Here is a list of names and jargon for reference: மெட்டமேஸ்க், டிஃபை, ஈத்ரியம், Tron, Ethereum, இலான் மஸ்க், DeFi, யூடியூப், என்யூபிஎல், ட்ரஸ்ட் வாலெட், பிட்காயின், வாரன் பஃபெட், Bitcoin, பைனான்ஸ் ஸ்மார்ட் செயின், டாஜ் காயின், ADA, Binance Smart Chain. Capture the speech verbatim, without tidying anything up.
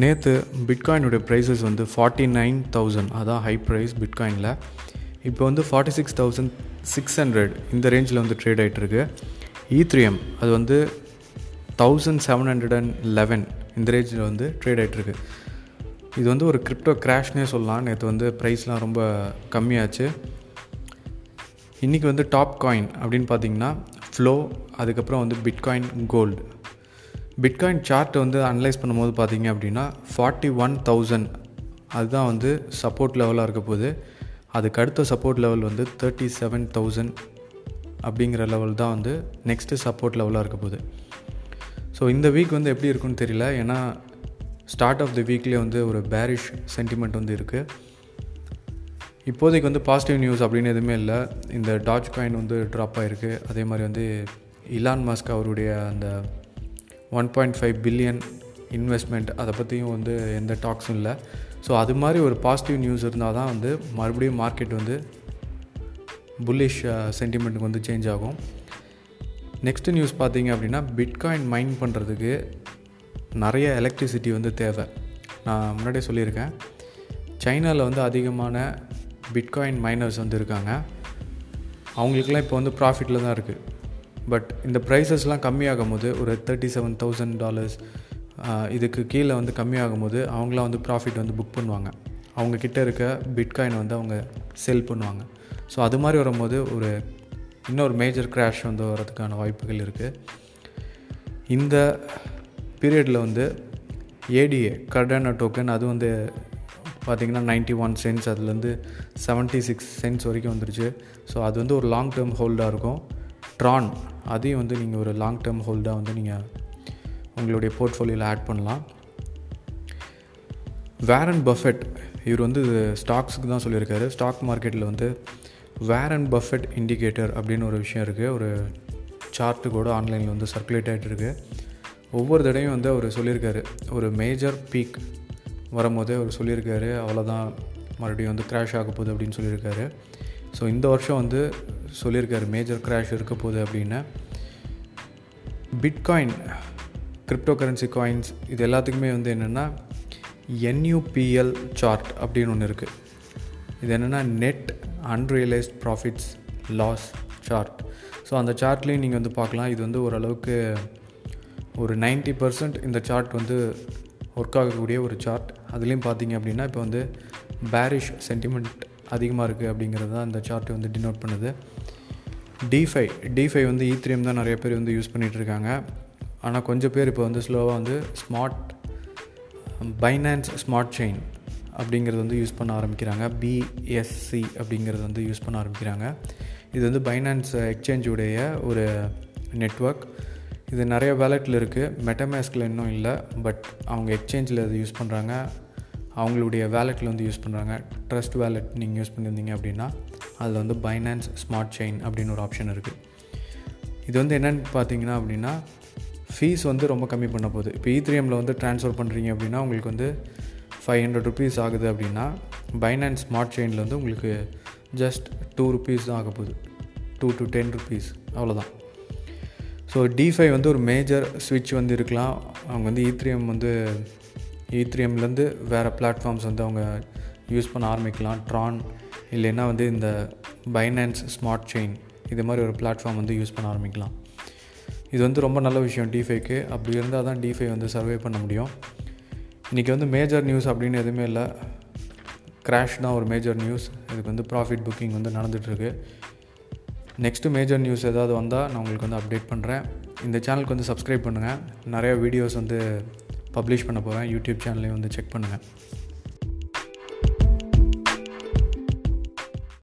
நேற்று பிட்காயினுடைய ப்ரைஸஸ் வந்து ஃபார்ட்டி நைன் தௌசண்ட் அதான் ஹை ப்ரைஸ் பிட்காயினில். இப்போ வந்து forty six thousand six hundred இந்த ரேஞ்சில் வந்து ட்ரேட் ஆகிட்டுருக்கு. ஈத்ரியம் அது வந்து thousand seven hundred and eleven இந்த ரேஞ்சில் வந்து ட்ரேட் ஆகிட்டுருக்கு. இது வந்து ஒரு கிரிப்டோ கிராஷ்னே சொல்லலாம். நேற்று வந்து ப்ரைஸ்லாம் ரொம்ப கம்மியாச்சு. இன்றைக்கி வந்து டாப் காயின் அப்படின்னு பார்த்திங்கன்னா ஃப்ளோ, அதுக்கப்புறம் வந்து பிட்காயின் கோல்டு. பிட்காயின் சார்ட் வந்து அனலைஸ் பண்ணும்போது பார்த்திங்க அப்படின்னா ஃபார்ட்டி ஒன் தௌசண்ட் அதுதான் வந்து சப்போர்ட் லெவலாக இருக்க போகுது. அதுக்கு அடுத்த சப்போர்ட் லெவல் வந்து தேர்ட்டி செவன் தௌசண்ட் அப்படிங்கிற லெவல் தான் வந்து நெக்ஸ்ட்டு சப்போர்ட் லெவலாக இருக்க போகுது. ஸோ இந்த வீக் வந்து எப்படி இருக்குன்னு தெரியல, ஏன்னா ஸ்டார்ட் ஆஃப் தி வீக்லேயே வந்து ஒரு பேரிஷ் சென்டிமெண்ட் வந்து இருக்குது. இப்போதைக்கு வந்து பாசிட்டிவ் நியூஸ் அப்படின்னு எதுவுமே இல்லை. இந்த டாஜ் காயின் வந்து ட்ராப் ஆகிருக்கு. அதே மாதிரி வந்து இலான் மஸ்க் அவருடைய அந்த one point five billion investment அதை பற்றியும் வந்து எந்த டாக்ஸும் இல்லை. ஸோ அது மாதிரி ஒரு பாசிட்டிவ் நியூஸ் இருந்தால் தான் வந்து மறுபடியும் மார்க்கெட் வந்து புல்லிஷ் சென்டிமெண்ட்டுக்கு வந்து சேஞ்ச் ஆகும். நெக்ஸ்ட்டு நியூஸ் பார்த்திங்க அப்படின்னா பிட்காயின் மைன் பண்ணுறதுக்கு நிறைய எலக்ட்ரிசிட்டி வந்து தேவை. நான் முன்னாடியே சொல்லியிருக்கேன், சைனாவில் வந்து அதிகமான பிட்காயின் மைனர்ஸ் வந்து இருக்காங்க. அவங்களுக்கெல்லாம் இப்போ வந்து ப்ராஃபிட்டில் தான் இருக்குது. பட் இந்த ப்ரைஸஸ்லாம் கம்மியாகும் போது ஒரு தேர்ட்டி செவன் தௌசண்ட் டாலர்ஸ் இதுக்கு கீழே வந்து கம்மியாகும் போது அவங்களாம் வந்து ப்ராஃபிட் வந்து புக் பண்ணுவாங்க. அவங்கக்கிட்ட இருக்க பிட்காயின் வந்து அவங்க செல் பண்ணுவாங்க. ஸோ அது மாதிரி வரும்போது ஒரு இன்னொரு மேஜர் கிராஷ் வந்து வரதுக்கான வாய்ப்புகள் இருக்குது. இந்த பீரியடில் வந்து ஏடிஏ கர்டானா டோக்கன் அது வந்து பார்த்திங்கன்னா நைன்ட்டி ஒன் சென்ட்ஸ் அதுலேருந்து செவன்ட்டி சிக்ஸ் சென்ட்ஸ் வரைக்கும் வந்துருச்சு. ஸோ அது வந்து ஒரு லாங் டேர்ம் ஹோல்டாக இருக்கும். ட்ரான் அதையும் வந்து நீங்கள் ஒரு லாங் டேர்ம் ஹோல்டாக வந்து நீங்கள் உங்களுடைய போர்ட்ஃபோலியோவில் ஆட் பண்ணலாம். வாரன் பஃபெட் இவர் வந்து ஸ்டாக்ஸுக்கு தான் சொல்லியிருக்காரு. ஸ்டாக் மார்க்கெட்டில் வந்து வாரன் பஃபெட் இண்டிகேட்டர் அப்படின்னு ஒரு விஷயம் இருக்குது. ஒரு சார்ட்டு கூட ஆன்லைனில் வந்து சர்க்குலேட் ஆகிட்டுருக்கு. ஒவ்வொரு தடையும் வந்து அவர் சொல்லியிருக்காரு, ஒரு மேஜர் பீக் வரும்போதே அவர் சொல்லியிருக்காரு அவ்வளோதான் மறுபடியும் வந்து கிராஷ் ஆக போகுது அப்படின்னு சொல்லியிருக்காரு. ஸோ இந்த வருஷம் வந்து சொல்லியிருக்காரு மேஜர் கிராஷ் இருக்க போகுது அப்படின்னு. பிட்காயின் கிரிப்டோ கரன்சி காயின்ஸ் இது எல்லாத்துக்குமே வந்து என்னென்னா என்யூபிஎல் சார்ட் அப்படின்னு ஒன்று இருக்குது. இது என்னென்னா net unrealised profits loss chart. So அந்த சார்ட்லேயும் நீங்கள் வந்து பார்க்கலாம். இது வந்து ஓரளவுக்கு ஒரு நைன்ட்டி பர்சன்ட் இந்த சார்ட் வந்து ஒர்க் ஆகக்கூடிய ஒரு சார்ட். அதுலேயும் பார்த்திங்க அப்படின்னா இப்போ வந்து பேரிஷ் சென்டிமெண்ட் அதிகமாக இருக்குது அப்படிங்கிறது தான் இந்த சார்ட் வந்து டினோட் பண்ணுது. டிஃபை டிஃபை வந்து ஈத்ரியம் தான் நிறைய பேர் வந்து யூஸ் பண்ணிகிட்ருக்காங்க. ஆனால் கொஞ்சம் பேர் இப்போ வந்து ஸ்லோவாக வந்து ஸ்மார்ட் பைனான்ஸ் ஸ்மார்ட் செயின் அப்படிங்கிறது வந்து யூஸ் பண்ண ஆரம்பிக்கிறாங்க. பிஎஸ்சி அப்படிங்கிறது வந்து யூஸ் பண்ண ஆரம்பிக்கிறாங்க. இது வந்து பைனான்ஸ் எக்ஸ்சேஞ்சுடைய ஒரு நெட்வொர்க். இது நிறைய வேலெட்டில் இருக்குது. மெட்டமேஸ்கில் இன்னும் இல்லை, பட் அவங்க எக்ஸ்சேஞ்சில் அது யூஸ் பண்ணுறாங்க. அவங்களுடைய வேலெட்டில் வந்து யூஸ் பண்ணுறாங்க. ட்ரஸ்ட் வாலெட் நீங்கள் யூஸ் பண்ணியிருந்தீங்க அப்படின்னா அதில் வந்து பைனான்ஸ் ஸ்மார்ட் செயின் அப்படின்னு ஒரு ஆப்ஷன் இருக்குது. இது வந்து என்னென்னு பார்த்தீங்கன்னா அப்படின்னா ஃபீஸ் வந்து ரொம்ப கம்மி பண்ண போகுது. இப்போ ஈத்ரியமில் வந்து ட்ரான்ஸ்ஃபர் பண்ணுறீங்க அப்படின்னா உங்களுக்கு வந்து ஃபைவ் ஹண்ட்ரட் ருபீஸ் ஆகுது அப்படின்னா பைனான்ஸ் ஸ்மார்ட் செயினில் வந்து உங்களுக்கு ஜஸ்ட் டூ ருபீஸ் தான் ஆக போகுது. டூ டு டென் ருபீஸ் அவ்வளோதான். ஸோ டிஃபை வந்து ஒரு மேஜர் ஸ்விட்ச் வந்து இருக்கலாம். அவங்க வந்து ஈத்ரியம் வந்து ஈத்ரியம்லேருந்து வேறு பிளாட்ஃபார்ம்ஸ் வந்து அவங்க யூஸ் பண்ண ஆரம்பிக்கலாம். ட்ரான் இல்லைன்னா வந்து இந்த பைனான்ஸ் ஸ்மார்ட் செயின் இது மாதிரி ஒரு பிளாட்ஃபார்ம் வந்து யூஸ் பண்ண ஆரம்பிக்கலாம். இது வந்து ரொம்ப நல்ல விஷயம் டிஃபைக்கு. அப்படி இருந்தால் தான் டிஃபை வந்து சர்வே பண்ண முடியும். இன்றைக்கி வந்து மேஜர் நியூஸ் அப்படின்னு எதுவுமே இல்லை. கிராஷ் தான் ஒரு மேஜர் நியூஸ். இதுக்கு வந்து ப்ராஃபிட் புக்கிங் வந்து நடந்துகிட்ருக்கு. நெக்ஸ்ட்டு மேஜர் நியூஸ் ஏதாவது வந்தால் நான் உங்களுக்கு வந்து அப்டேட் பண்ணுறேன். இந்த சேனலுக்கு வந்து சப்ஸ்கிரைப் பண்ணுங்கள். நிறையா வீடியோஸ் வந்து பப்ளிஷ் பண்ண போகிறேன். யூடியூப் சேனலையும் வந்து செக் பண்ணுங்கள்.